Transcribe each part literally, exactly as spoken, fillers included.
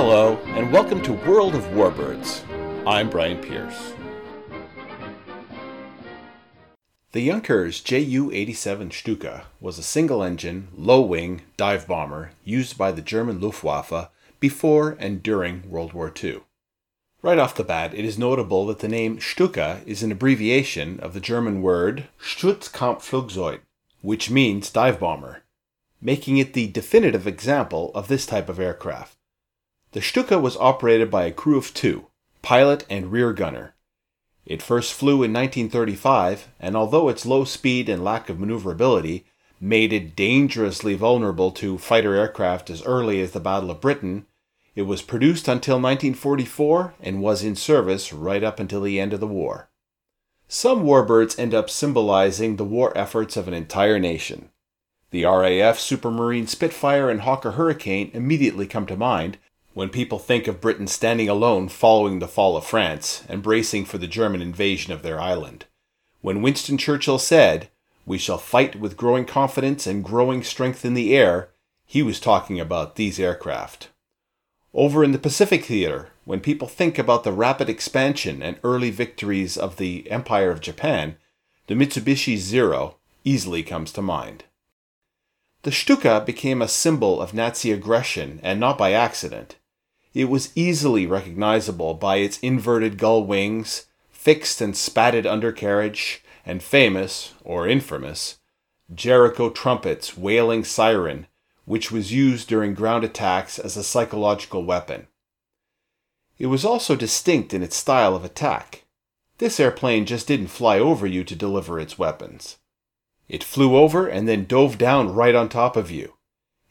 Hello, and welcome to World of Warbirds. I'm Brian Pierce. The Junkers J U eighty-seven Stuka was a single-engine, low-wing dive bomber used by the German Luftwaffe before and during World War Two. Right off the bat, it is notable that the name Stuka is an abbreviation of the German word Sturzkampfflugzeug, which means dive bomber, making it the definitive example of this type of aircraft. The Stuka was operated by a crew of two, pilot and rear gunner. It first flew in nineteen thirty-five, and although its low speed and lack of maneuverability made it dangerously vulnerable to fighter aircraft as early as the Battle of Britain, it was produced until nineteen forty-four and was in service right up until the end of the war. Some warbirds end up symbolizing the war efforts of an entire nation. The R A F Supermarine Spitfire and Hawker Hurricane immediately come to mind, when people think of Britain standing alone following the fall of France and bracing for the German invasion of their island. When Winston Churchill said, "We shall fight with growing confidence and growing strength in the air," he was talking about these aircraft. Over in the Pacific theater, when people think about the rapid expansion and early victories of the Empire of Japan, the Mitsubishi Zero easily comes to mind. The Stuka became a symbol of Nazi aggression, and not by accident. It was easily recognizable by its inverted gull wings, fixed and spatted undercarriage, and famous, or infamous, Jericho trumpets wailing siren, which was used during ground attacks as a psychological weapon. It was also distinct in its style of attack. This airplane just didn't fly over you to deliver its weapons. It flew over and then dove down right on top of you.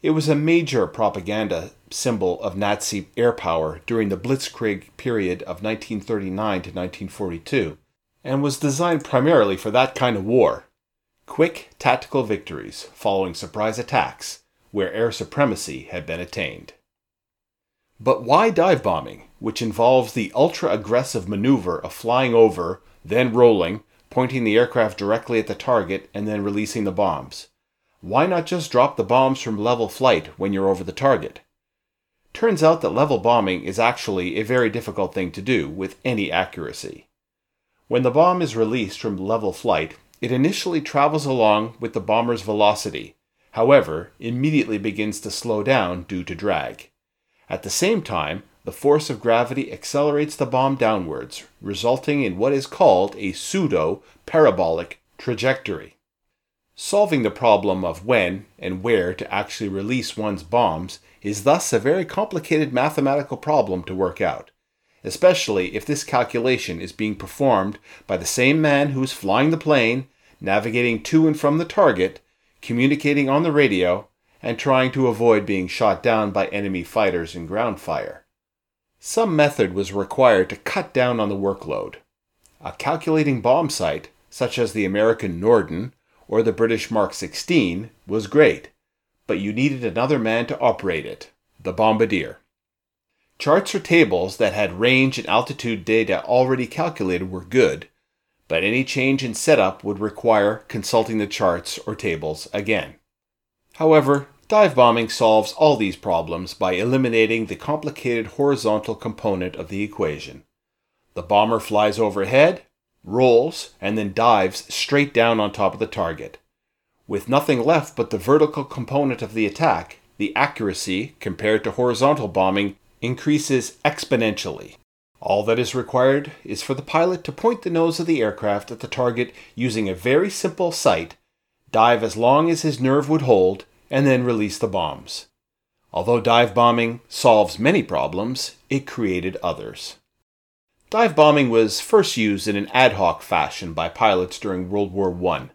It was a major propaganda symbol of Nazi air power during the Blitzkrieg period of nineteen thirty-nine to nineteen forty-two, and was designed primarily for that kind of war. Quick tactical victories following surprise attacks, where air supremacy had been attained. But why dive bombing, which involves the ultra-aggressive maneuver of flying over, then rolling, pointing the aircraft directly at the target, and then releasing the bombs? Why not just drop the bombs from level flight when you're over the target? Turns out that level bombing is actually a very difficult thing to do with any accuracy. When the bomb is released from level flight, it initially travels along with the bomber's velocity, however, immediately begins to slow down due to drag. At the same time, the force of gravity accelerates the bomb downwards, resulting in what is called a pseudo-parabolic trajectory. Solving the problem of when and where to actually release one's bombs is thus a very complicated mathematical problem to work out, especially if this calculation is being performed by the same man who is flying the plane, navigating to and from the target, communicating on the radio, and trying to avoid being shot down by enemy fighters in ground fire. Some method was required to cut down on the workload. A calculating bomb sight, such as the American Norden, or the British Mark sixteen, was great, but you needed another man to operate it, the bombardier. Charts or tables that had range and altitude data already calculated were good, but any change in setup would require consulting the charts or tables again. However, dive bombing solves all these problems by eliminating the complicated horizontal component of the equation. The bomber flies overhead, rolls, and then dives straight down on top of the target. With nothing left but the vertical component of the attack, the accuracy, compared to horizontal bombing, increases exponentially. All that is required is for the pilot to point the nose of the aircraft at the target using a very simple sight, dive as long as his nerve would hold, and then release the bombs. Although dive bombing solves many problems, it created others. Dive bombing was first used in an ad hoc fashion by pilots during World War One.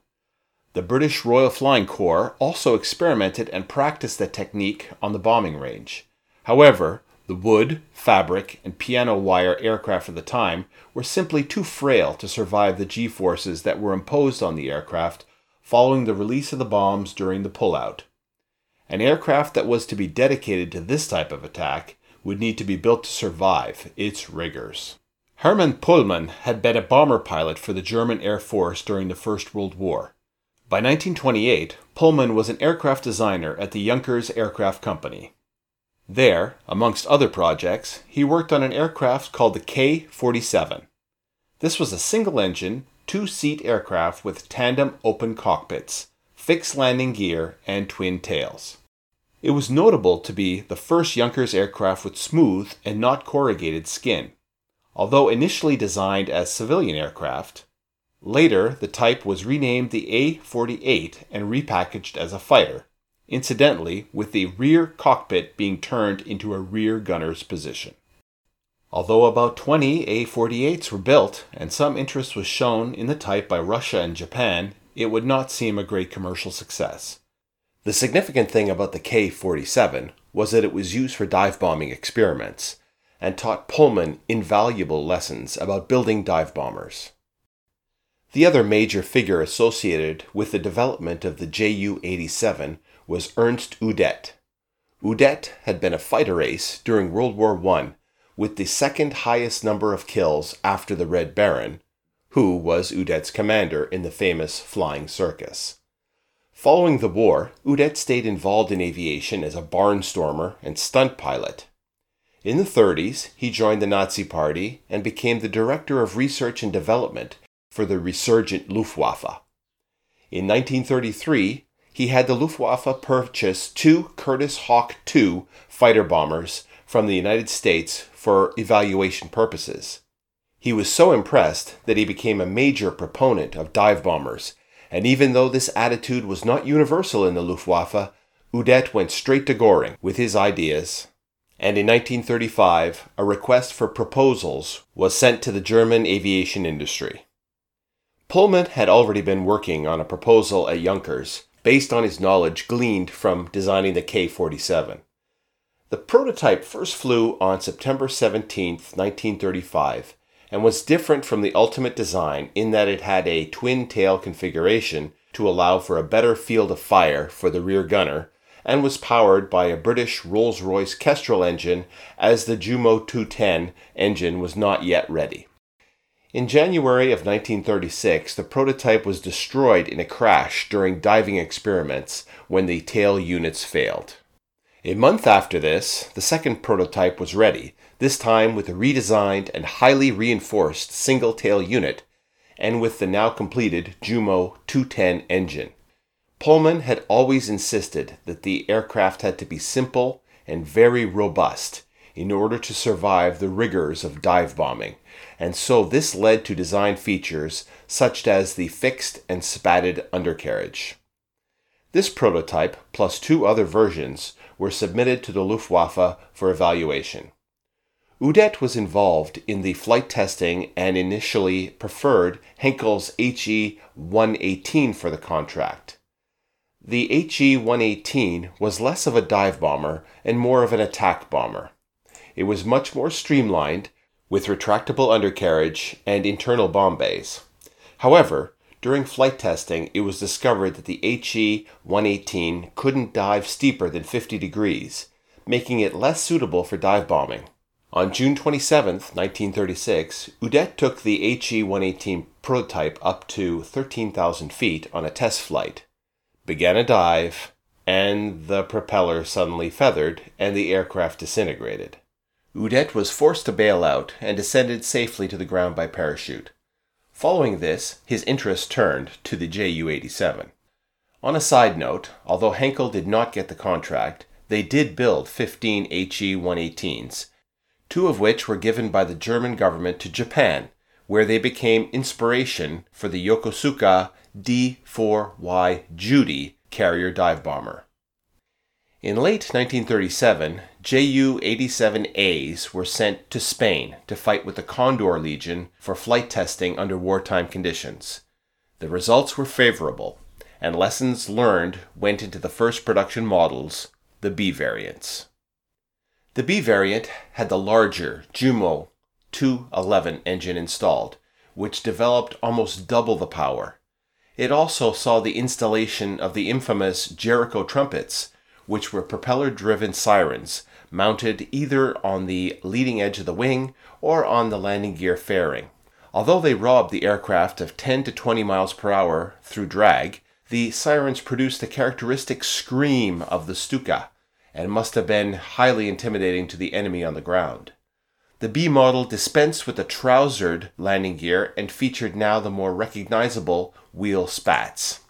The British Royal Flying Corps also experimented and practiced the technique on the bombing range. However, the wood, fabric, and piano wire aircraft of the time were simply too frail to survive the G-forces that were imposed on the aircraft following the release of the bombs during the pullout. An aircraft that was to be dedicated to this type of attack would need to be built to survive its rigors. Hermann Pohlmann had been a bomber pilot for the German Air Force during the First World War. By nineteen twenty-eight, Pohlmann was an aircraft designer at the Junkers Aircraft Company. There, amongst other projects, he worked on an aircraft called the K forty-seven. This was a single-engine, two-seat aircraft with tandem open cockpits, fixed landing gear, and twin tails. It was notable to be the first Junkers aircraft with smooth and not corrugated skin. Although initially designed as civilian aircraft, later the type was renamed the A forty-eight and repackaged as a fighter, incidentally with the rear cockpit being turned into a rear gunner's position. Although about twenty A forty-eights were built and some interest was shown in the type by Russia and Japan, it would not seem a great commercial success. The significant thing about the K forty-seven was that it was used for dive bombing experiments and taught Pohlmann invaluable lessons about building dive bombers. The other major figure associated with the development of the Ju eighty-seven was Ernst Udet. Udet had been a fighter ace during World War One with the second highest number of kills after the Red Baron, who was Udet's commander in the famous Flying Circus. Following the war, Udet stayed involved in aviation as a barnstormer and stunt pilot. In the thirties, he joined the Nazi Party and became the director of research and development for the resurgent Luftwaffe. In nineteen thirty-three, he had the Luftwaffe purchase two Curtiss Hawk two fighter bombers from the United States for evaluation purposes. He was so impressed that he became a major proponent of dive bombers. And even though this attitude was not universal in the Luftwaffe, Udet went straight to Göring with his ideas, and in nineteen thirty-five, a request for proposals was sent to the German aviation industry. Pohlmann had already been working on a proposal at Junkers, based on his knowledge gleaned from designing the K forty-seven. The prototype first flew on September seventeenth, nineteen thirty-five, and was different from the ultimate design in that it had a twin-tail configuration to allow for a better field of fire for the rear gunner, and was powered by a British Rolls-Royce Kestrel engine, as the Jumo two ten engine was not yet ready. In January of nineteen thirty-six, the prototype was destroyed in a crash during diving experiments when the tail units failed. A month after this, the second prototype was ready, this time with a redesigned and highly reinforced single-tail unit, and with the now completed Jumo two ten engine. Pohlmann had always insisted that the aircraft had to be simple and very robust in order to survive the rigors of dive bombing, and so this led to design features such as the fixed and spatted undercarriage. This prototype, plus two other versions, were submitted to the Luftwaffe for evaluation. Udet was involved in the flight testing and initially preferred Henkel's H E one eighteen for the contract. The H E one eighteen was less of a dive bomber and more of an attack bomber. It was much more streamlined, with retractable undercarriage and internal bomb bays. However, during flight testing, it was discovered that the H E one eighteen couldn't dive steeper than fifty degrees, making it less suitable for dive bombing. On June twenty-seventh, nineteen thirty-six, Udet took the H E one eighteen prototype up to thirteen thousand feet on a test flight, began a dive, and the propeller suddenly feathered and the aircraft disintegrated. Udet was forced to bail out and descended safely to the ground by parachute. Following this, his interest turned to the Ju eighty-seven. On a side note, although Henkel did not get the contract, they did build fifteen H E one eighteens, two of which were given by the German government to Japan, where they became inspiration for the Yokosuka D four Y Judy carrier dive bomber. In late nineteen thirty-seven, Ju eighty-seven A's were sent to Spain to fight with the Condor Legion for flight testing under wartime conditions. The results were favorable, and lessons learned went into the first production models, the B variants. The B variant had the larger Jumo two eleven engine installed, which developed almost double the power. It also saw the installation of the infamous Jericho trumpets, which were propeller-driven sirens mounted either on the leading edge of the wing or on the landing gear fairing. Although they robbed the aircraft of ten to twenty miles per hour through drag, the sirens produced the characteristic scream of the Stuka and must have been highly intimidating to the enemy on the ground. The B model dispensed with the trousered landing gear and featured now the more recognizable wheel spats.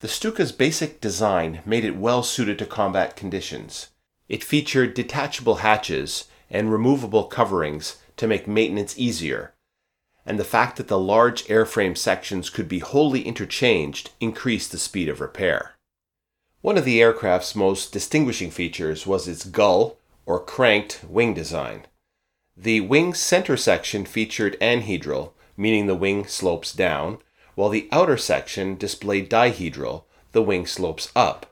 The Stuka's basic design made it well suited to combat conditions. It featured detachable hatches and removable coverings to make maintenance easier, and the fact that the large airframe sections could be wholly interchanged increased the speed of repair. One of the aircraft's most distinguishing features was its gull, or cranked, wing design. The wing center section featured anhedral, meaning the wing slopes down, while the outer section displayed dihedral, the wing slopes up.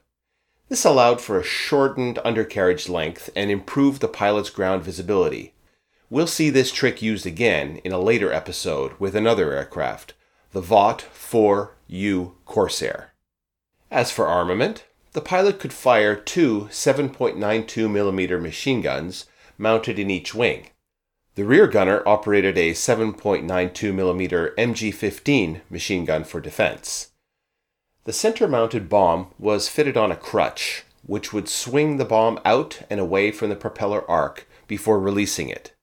This allowed for a shortened undercarriage length and improved the pilot's ground visibility. We'll see this trick used again in a later episode with another aircraft, the Vought F four U Corsair. As for armament, the pilot could fire two seven point nine two millimeter machine guns mounted in each wing. The rear gunner operated a seven point nine two millimeter M G fifteen machine gun for defense. The center-mounted bomb was fitted on a crutch, which would swing the bomb out and away from the propeller arc before releasing it.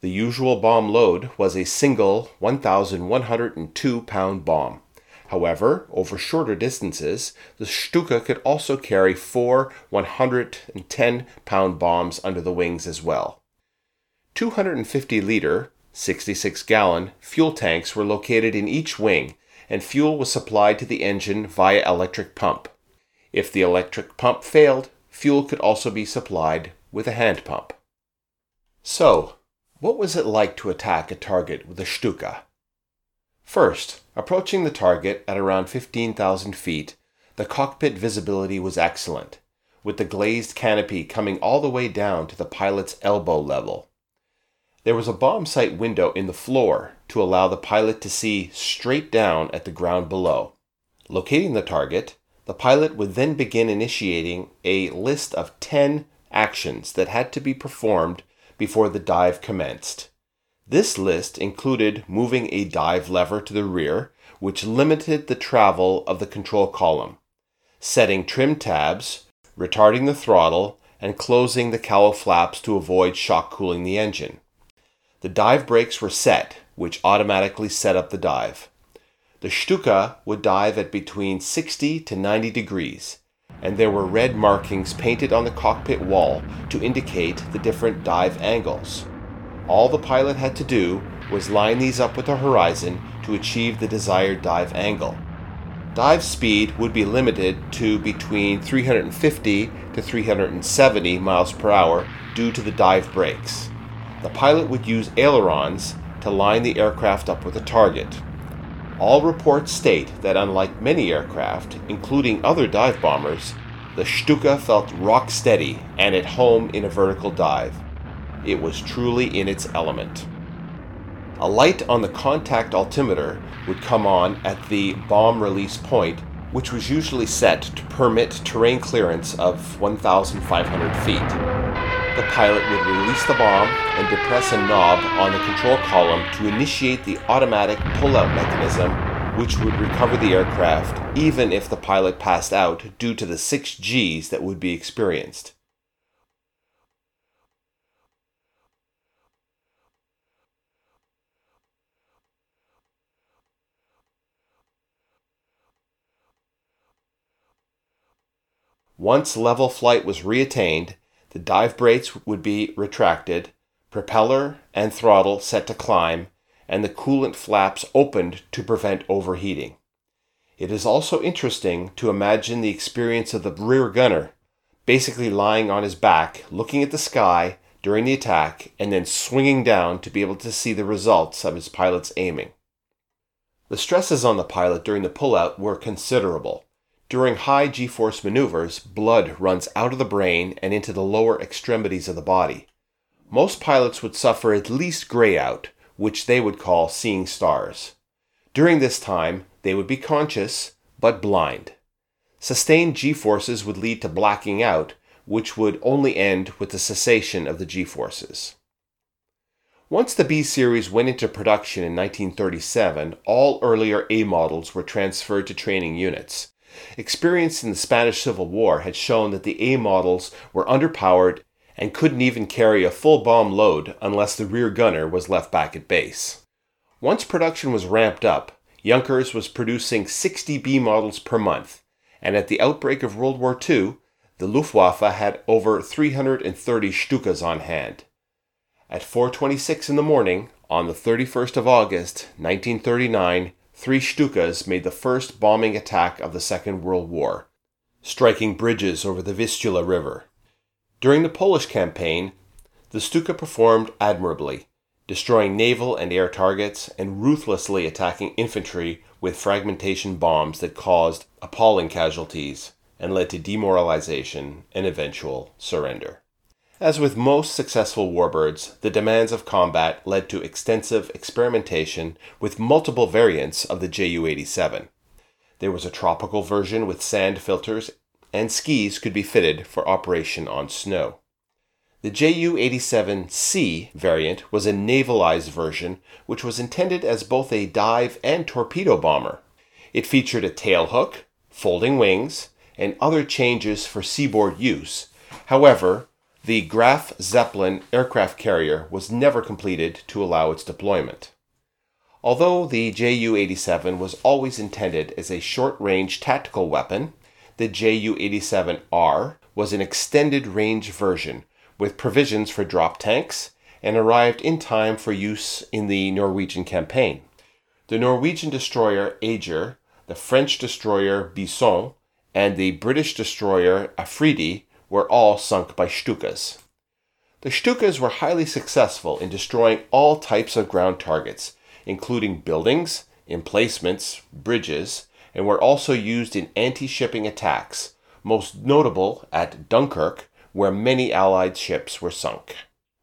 The usual bomb load was a single one thousand one hundred two pound bomb. However, over shorter distances, the Stuka could also carry four one hundred ten pound bombs under the wings as well. two hundred fifty liter, sixty-six gallon, fuel tanks were located in each wing, and fuel was supplied to the engine via electric pump. If the electric pump failed, fuel could also be supplied with a hand pump. So, what was it like to attack a target with a Stuka? First, approaching the target at around fifteen thousand feet, the cockpit visibility was excellent, with the glazed canopy coming all the way down to the pilot's elbow level. There was a bomb sight window in the floor to allow the pilot to see straight down at the ground below. Locating the target, the pilot would then begin initiating a list of ten actions that had to be performed before the dive commenced. This list included moving a dive lever to the rear, which limited the travel of the control column, setting trim tabs, retarding the throttle, and closing the cowl flaps to avoid shock cooling the engine. The dive brakes were set, which automatically set up the dive. The Stuka would dive at between sixty to ninety degrees, and there were red markings painted on the cockpit wall to indicate the different dive angles. All the pilot had to do was line these up with the horizon to achieve the desired dive angle. Dive speed would be limited to between three hundred fifty to three hundred seventy miles per hour due to the dive brakes. The pilot would use ailerons to line the aircraft up with a target. All reports state that unlike many aircraft, including other dive bombers, the Stuka felt rock steady and at home in a vertical dive. It was truly in its element. A light on the contact altimeter would come on at the bomb release point, which was usually set to permit terrain clearance of one thousand five hundred feet. The pilot would release the bomb and depress a knob on the control column to initiate the automatic pull-out mechanism, which would recover the aircraft even if the pilot passed out due to the six G's that would be experienced. Once level flight was reattained, the dive brakes would be retracted, propeller and throttle set to climb, and the coolant flaps opened to prevent overheating. It is also interesting to imagine the experience of the rear gunner, basically lying on his back, looking at the sky during the attack, and then swinging down to be able to see the results of his pilot's aiming. The stresses on the pilot during the pullout were considerable. During high G-force maneuvers, blood runs out of the brain and into the lower extremities of the body. Most pilots would suffer at least grayout, which they would call seeing stars. During this time, they would be conscious, but blind. Sustained G-forces would lead to blacking out, which would only end with the cessation of the G-forces. Once the B series went into production in nineteen thirty-seven, all earlier A models were transferred to training units. Experience in the Spanish Civil War had shown that the A models were underpowered and couldn't even carry a full bomb load unless the rear gunner was left back at base. Once production was ramped up, Junkers was producing sixty B models per month, and at the outbreak of World War Two, the Luftwaffe had over three hundred thirty Stukas on hand. At four twenty-six in the morning, on the thirty-first of August, nineteen thirty-nine, three Stukas made the first bombing attack of the Second World War, striking bridges over the Vistula River. During the Polish campaign, the Stuka performed admirably, destroying naval and air targets and ruthlessly attacking infantry with fragmentation bombs that caused appalling casualties and led to demoralization and eventual surrender. As with most successful warbirds, the demands of combat led to extensive experimentation with multiple variants of the Ju eighty-seven. There was a tropical version with sand filters, and skis could be fitted for operation on snow. The Ju eighty-seven C variant was a navalized version, which was intended as both a dive and torpedo bomber. It featured a tailhook, folding wings, and other changes for seaboard use. However, the Graf Zeppelin aircraft carrier was never completed to allow its deployment. Although the Ju eighty-seven was always intended as a short-range tactical weapon, the Ju eighty-seven R was an extended-range version with provisions for drop tanks, and arrived in time for use in the Norwegian campaign. The Norwegian destroyer Ager, the French destroyer Bison, and the British destroyer Afridi were all sunk by Stukas. The Stukas were highly successful in destroying all types of ground targets, including buildings, emplacements, bridges, and were also used in anti-shipping attacks, most notable at Dunkirk, where many Allied ships were sunk.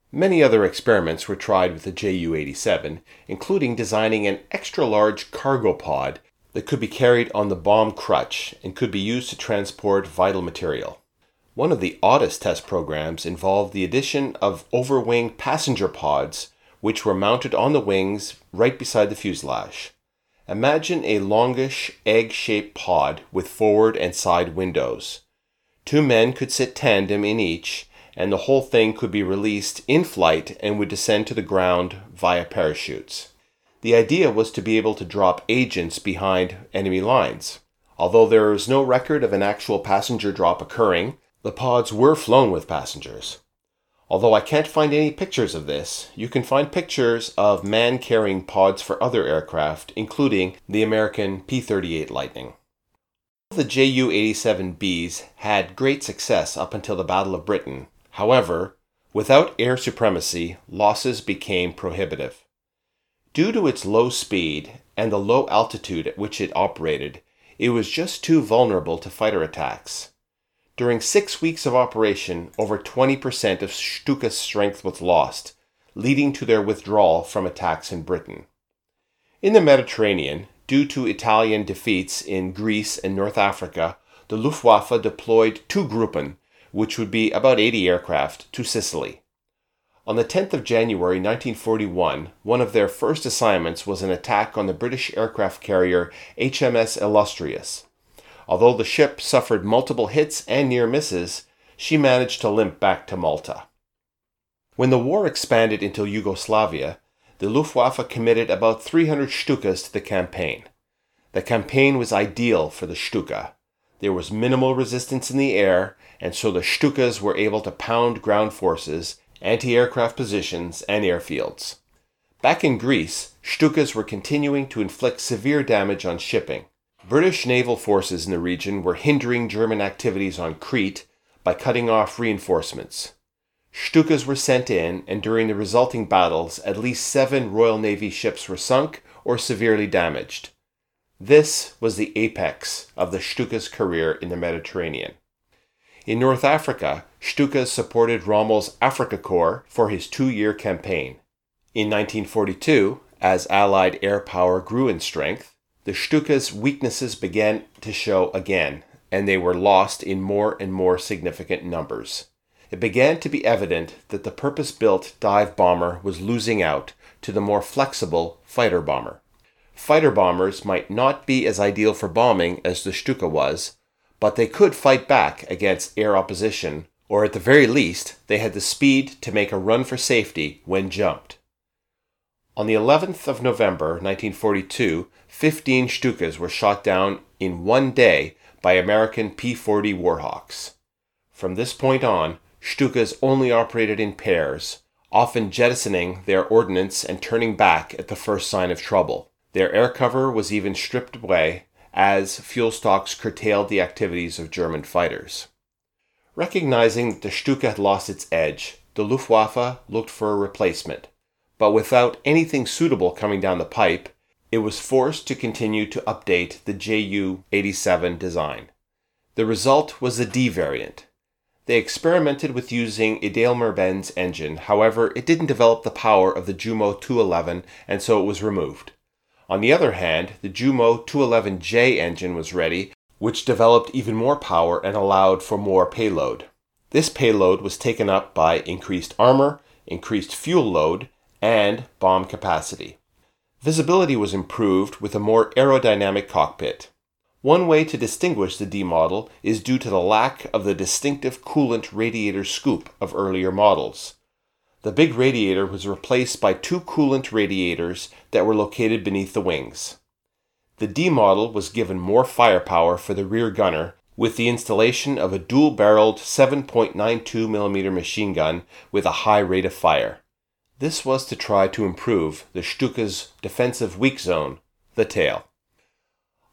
Many other experiments were tried with the Ju eighty-seven, including designing an extra-large cargo pod that could be carried on the bomb crutch and could be used to transport vital material. One of the oddest test programs involved the addition of overwing passenger pods, which were mounted on the wings right beside the fuselage. Imagine a longish, egg-shaped pod with forward and side windows. Two men could sit tandem in each, and the whole thing could be released in flight and would descend to the ground via parachutes. The idea was to be able to drop agents behind enemy lines. Although there is no record of an actual passenger drop occurring, the pods were flown with passengers. Although I can't find any pictures of this, you can find pictures of man carrying pods for other aircraft, including the American P thirty-eight Lightning. The Ju eighty-seven Bs had great success up until the Battle of Britain. However, without air supremacy, losses became prohibitive. Due to its low speed and the low altitude at which it operated, it was just too vulnerable to fighter attacks. During six weeks of operation, over twenty percent of Stuka's strength was lost, leading to their withdrawal from attacks in Britain. In the Mediterranean, due to Italian defeats in Greece and North Africa, the Luftwaffe deployed two Gruppen, which would be about eighty aircraft, to Sicily. On the tenth of January nineteen forty-one, one of their first assignments was an attack on the British aircraft carrier H M S Illustrious. Although the ship suffered multiple hits and near misses, she managed to limp back to Malta. When the war expanded into Yugoslavia, the Luftwaffe committed about three hundred Stukas to the campaign. The campaign was ideal for the Stuka. There was minimal resistance in the air, and so the Stukas were able to pound ground forces, anti-aircraft positions, and airfields. Back in Greece, Stukas were continuing to inflict severe damage on shipping. British naval forces in the region were hindering German activities on Crete by cutting off reinforcements. Stukas were sent in, and during the resulting battles, at least seven Royal Navy ships were sunk or severely damaged. This was the apex of the Stuka's career in the Mediterranean. In North Africa, Stukas supported Rommel's Africa Corps for his two-year campaign. In nineteen forty-two, as Allied air power grew in strength, the Stuka's weaknesses began to show again, and they were lost in more and more significant numbers. It began to be evident that the purpose-built dive bomber was losing out to the more flexible fighter bomber. fighter bombers might not be as ideal for bombing as the Stuka was, but they could fight back against air opposition, or at the very least, they had the speed to make a run for safety when jumped. On the eleventh of November nineteen forty-two, fifteen Stukas were shot down in one day by American P forty Warhawks. From this point on, Stukas only operated in pairs, often jettisoning their ordnance and turning back at the first sign of trouble. Their air cover was even stripped away as fuel stocks curtailed the activities of German fighters. Recognizing that the Stuka had lost its edge, the Luftwaffe looked for a replacement, but without anything suitable coming down the pipe, it was forced to continue to update the Ju eighty-seven design. The result was the D variant. They experimented with using a Daimler-Benz engine, however, it didn't develop the power of the Jumo two eleven, and so it was removed. On the other hand, the Jumo two eleven J engine was ready, which developed even more power and allowed for more payload. This payload was taken up by increased armor, increased fuel load, and bomb capacity. Visibility was improved with a more aerodynamic cockpit. One way to distinguish the D model is due to the lack of the distinctive coolant radiator scoop of earlier models. The big radiator was replaced by two coolant radiators that were located beneath the wings. The D model was given more firepower for the rear gunner with the installation of a dual-barreled seven point nine two millimeter machine gun with a high rate of fire. This was to try to improve the Stuka's defensive weak zone, the tail.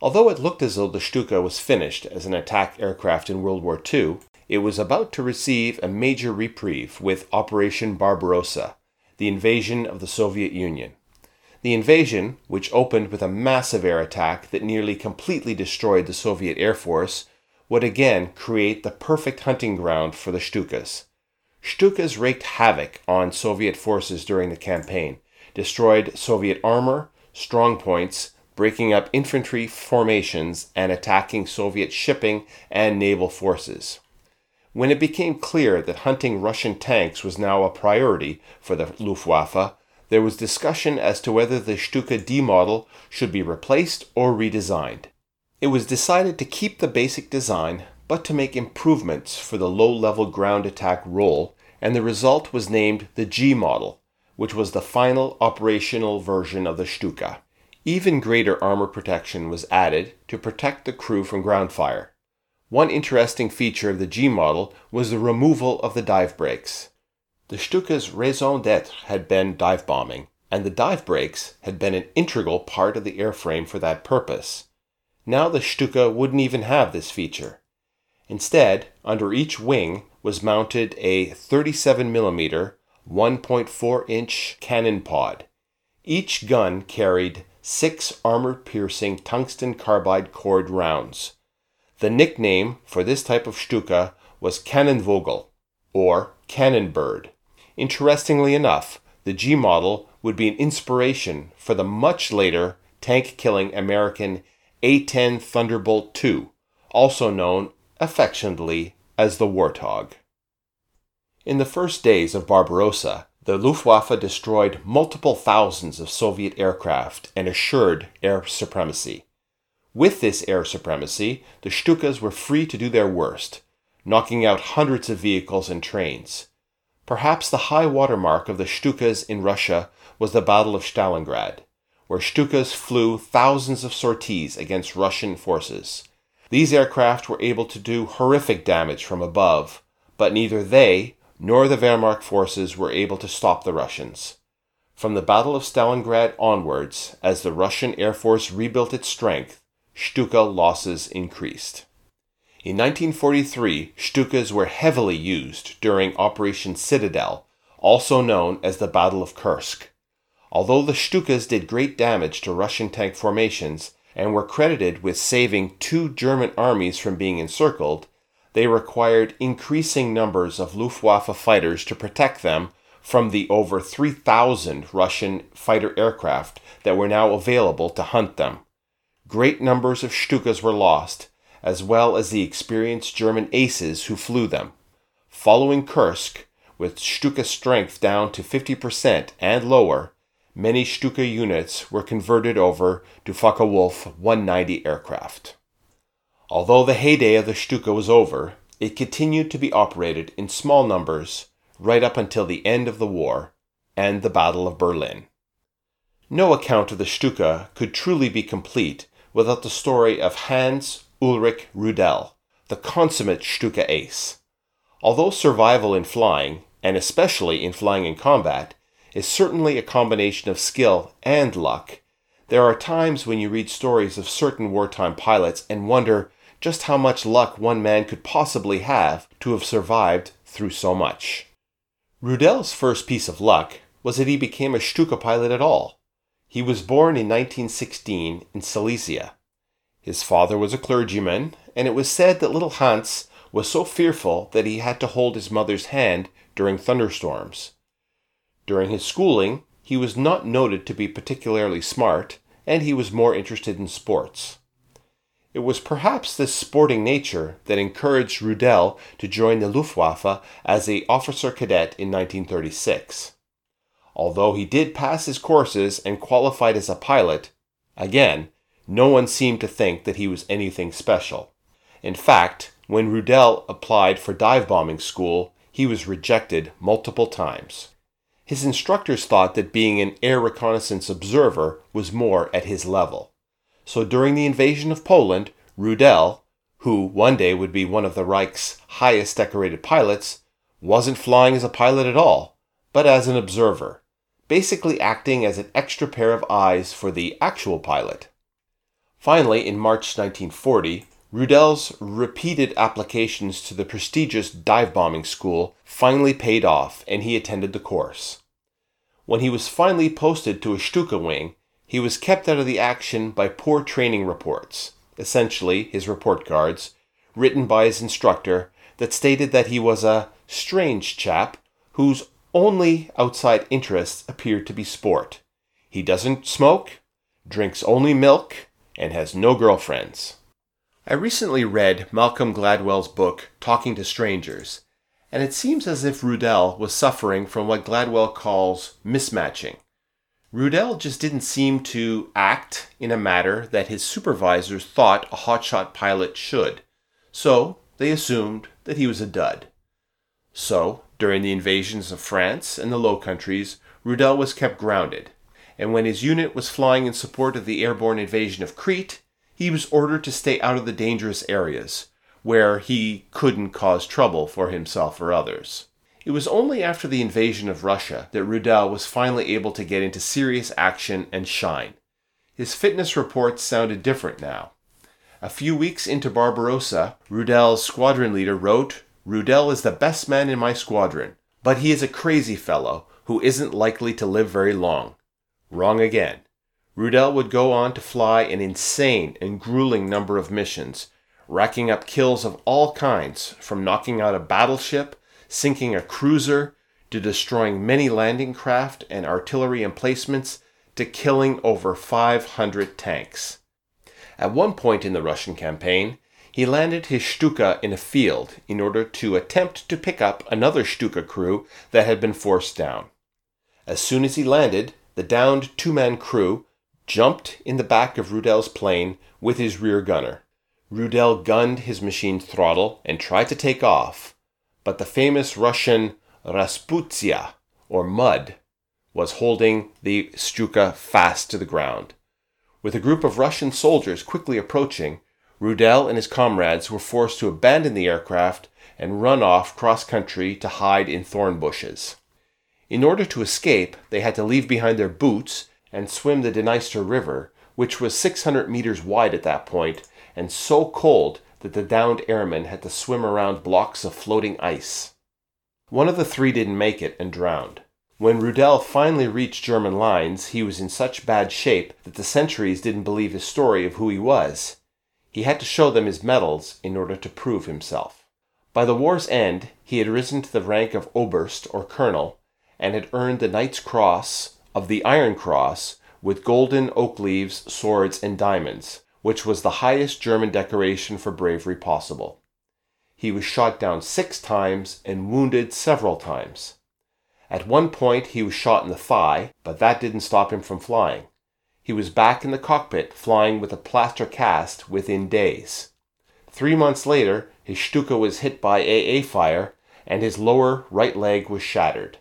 Although it looked as though the Stuka was finished as an attack aircraft in World War Two, it was about to receive a major reprieve with Operation Barbarossa, the invasion of the Soviet Union. The invasion, which opened with a massive air attack that nearly completely destroyed the Soviet Air Force, would again create the perfect hunting ground for the Stukas. Stukas wreaked havoc on Soviet forces during the campaign, destroyed Soviet armor, strongpoints, breaking up infantry formations and attacking Soviet shipping and naval forces. When it became clear that hunting Russian tanks was now a priority for the Luftwaffe, there was discussion as to whether the Stuka D model should be replaced or redesigned. It was decided to keep the basic design, but to make improvements for the low-level ground attack role, and the result was named the G model, which was the final operational version of the Stuka. Even greater armor protection was added to protect the crew from ground fire. One interesting feature of the G model was the removal of the dive brakes. The Stuka's raison d'etre had been dive bombing, and the dive brakes had been an integral part of the airframe for that purpose. Now the Stuka wouldn't even have this feature. Instead, under each wing was mounted a thirty-seven millimeter, one point four inch cannon pod. Each gun carried six armor-piercing tungsten carbide cord rounds. The nickname for this type of Stuka was Cannonvogel, or Cannon Bird. Interestingly enough, the G model would be an inspiration for the much later tank-killing American A ten Thunderbolt two, also known affectionately as the Warthog. In the first days of Barbarossa, the Luftwaffe destroyed multiple thousands of Soviet aircraft and assured air supremacy. With this air supremacy, the Stukas were free to do their worst, knocking out hundreds of vehicles and trains. Perhaps the high watermark of the Stukas in Russia was the Battle of Stalingrad, where Stukas flew thousands of sorties against Russian forces. These aircraft were able to do horrific damage from above, but neither they nor the Wehrmacht forces were able to stop the Russians. From the Battle of Stalingrad onwards, as the Russian Air Force rebuilt its strength, Stuka losses increased. In nineteen forty-three, Stukas were heavily used during Operation Citadel, also known as the Battle of Kursk. Although the Stukas did great damage to Russian tank formations and were credited with saving two German armies from being encircled, they required increasing numbers of Luftwaffe fighters to protect them from the over three thousand Russian fighter aircraft that were now available to hunt them. Great numbers of Stukas were lost, as well as the experienced German aces who flew them. Following Kursk, with Stuka strength down to fifty percent and lower, many Stuka units were converted over to Focke-Wulf one ninety aircraft. Although the heyday of the Stuka was over, it continued to be operated in small numbers right up until the end of the war and the Battle of Berlin. No account of the Stuka could truly be complete without the story of Hans Ulrich Rudel, the consummate Stuka ace. Although survival in flying, and especially in flying in combat, is certainly a combination of skill and luck, there are times when you read stories of certain wartime pilots and wonder just how much luck one man could possibly have to have survived through so much. Rudel's first piece of luck was that he became a Stuka pilot at all. He was born in nineteen sixteen in Silesia. His father was a clergyman, and it was said that little Hans was so fearful that he had to hold his mother's hand during thunderstorms. During his schooling, he was not noted to be particularly smart, and he was more interested in sports. It was perhaps this sporting nature that encouraged Rudel to join the Luftwaffe as an officer cadet in nineteen thirty-six. Although he did pass his courses and qualified as a pilot, again, no one seemed to think that he was anything special. In fact, when Rudel applied for dive bombing school, he was rejected multiple times. His instructors thought that being an air reconnaissance observer was more at his level. So during the invasion of Poland, Rudel, who one day would be one of the Reich's highest decorated pilots, wasn't flying as a pilot at all, but as an observer, basically acting as an extra pair of eyes for the actual pilot. Finally, in March nineteen forty, Rudel's repeated applications to the prestigious dive bombing school finally paid off, and he attended the course. When he was finally posted to a Stuka wing, he was kept out of the action by poor training reports, essentially his report cards, written by his instructor, that stated that he was a strange chap whose only outside interests appeared to be sport. He doesn't smoke, drinks only milk, and has no girlfriends. I recently read Malcolm Gladwell's book, Talking to Strangers, and it seems as if Rudel was suffering from what Gladwell calls mismatching. Rudel just didn't seem to act in a manner that his supervisors thought a hotshot pilot should, so they assumed that he was a dud. So, during the invasions of France and the Low Countries, Rudel was kept grounded, and when his unit was flying in support of the airborne invasion of Crete, he was ordered to stay out of the dangerous areas, where he couldn't cause trouble for himself or others. It was only after the invasion of Russia that Rudel was finally able to get into serious action and shine. His fitness reports sounded different now. A few weeks into Barbarossa, Rudel's squadron leader wrote, "Rudel is the best man in my squadron, but he is a crazy fellow who isn't likely to live very long." Wrong again. Rudel would go on to fly an insane and grueling number of missions, racking up kills of all kinds, from knocking out a battleship, sinking a cruiser, to destroying many landing craft and artillery emplacements, to killing over five hundred tanks. At one point in the Russian campaign, he landed his Stuka in a field in order to attempt to pick up another Stuka crew that had been forced down. As soon as he landed, the downed two-man crew jumped in the back of Rudel's plane with his rear gunner. Rudel gunned his machine's throttle and tried to take off, but the famous Russian Rasputsia, or mud, was holding the Stuka fast to the ground. With a group of Russian soldiers quickly approaching, Rudel and his comrades were forced to abandon the aircraft and run off cross-country to hide in thorn bushes. In order to escape, they had to leave behind their boots and swim the Dniester River, which was six hundred meters wide at that point, and so cold that the downed airmen had to swim around blocks of floating ice. One of the three didn't make it and drowned. When Rudel finally reached German lines, he was in such bad shape that the sentries didn't believe his story of who he was. He had to show them his medals in order to prove himself. By the war's end, he had risen to the rank of Oberst, or Colonel, and had earned the Knight's Cross of the Iron Cross with golden oak leaves, swords, and diamonds, which was the highest German decoration for bravery possible. He was shot down six times and wounded several times. At one point, he was shot in the thigh, but that didn't stop him from flying. He was back in the cockpit, flying with a plaster cast within days. Three months later, his Stuka was hit by A A fire, and his lower right leg was shattered.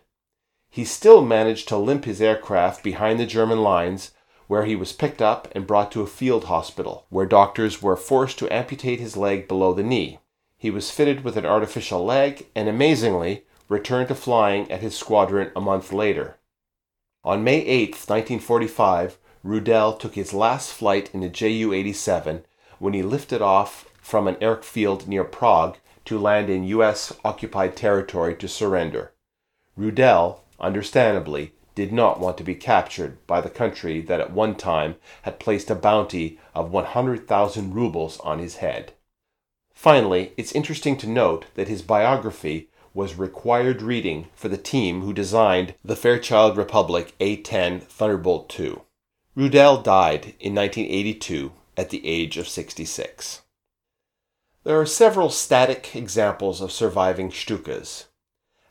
He still managed to limp his aircraft behind the German lines, where he was picked up and brought to a field hospital, where doctors were forced to amputate his leg below the knee. He was fitted with an artificial leg, and amazingly, returned to flying at his squadron a month later. On May eighth, nineteen forty-five, Rudel took his last flight in a J U eighty-seven when he lifted off from an airfield near Prague to land in U S-occupied territory to surrender. Rudel, understandably, did not want to be captured by the country that at one time had placed a bounty of one hundred thousand rubles on his head. Finally, it's interesting to note that his biography was required reading for the team who designed the Fairchild Republic A ten Thunderbolt two. Rudel died in nineteen eighty-two at the age of sixty-six. There are several static examples of surviving Stukas.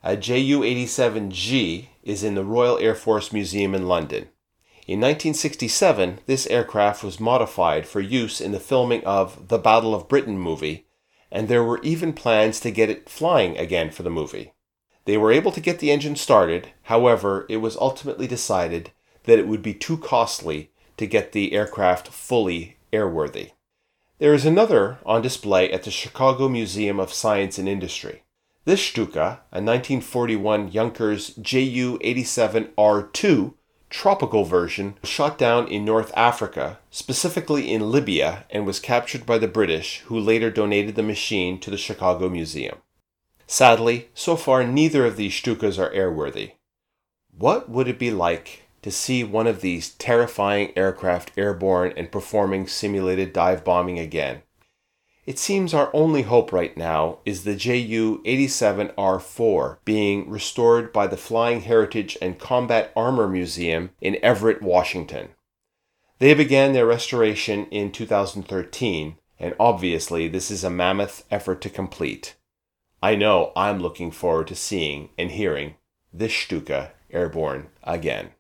A J U eighty-seven G is in the Royal Air Force Museum in London. In nineteen sixty-seven, this aircraft was modified for use in the filming of the Battle of Britain movie, and there were even plans to get it flying again for the movie. They were able to get the engine started, however, it was ultimately decided that it would be too costly to get the aircraft fully airworthy. There is another on display at the Chicago Museum of Science and Industry. This Stuka, a nineteen forty-one Junkers J U eighty-seven R two tropical version, was shot down in North Africa, specifically in Libya, and was captured by the British, who later donated the machine to the Chicago Museum. Sadly, so far neither of these Stukas are airworthy. What would it be like to see one of these terrifying aircraft airborne and performing simulated dive bombing again? It seems our only hope right now is the J U eighty-seven R four being restored by the Flying Heritage and Combat Armor Museum in Everett, Washington. They began their restoration in two thousand thirteen, and obviously this is a mammoth effort to complete. I know I'm looking forward to seeing and hearing this Stuka airborne again.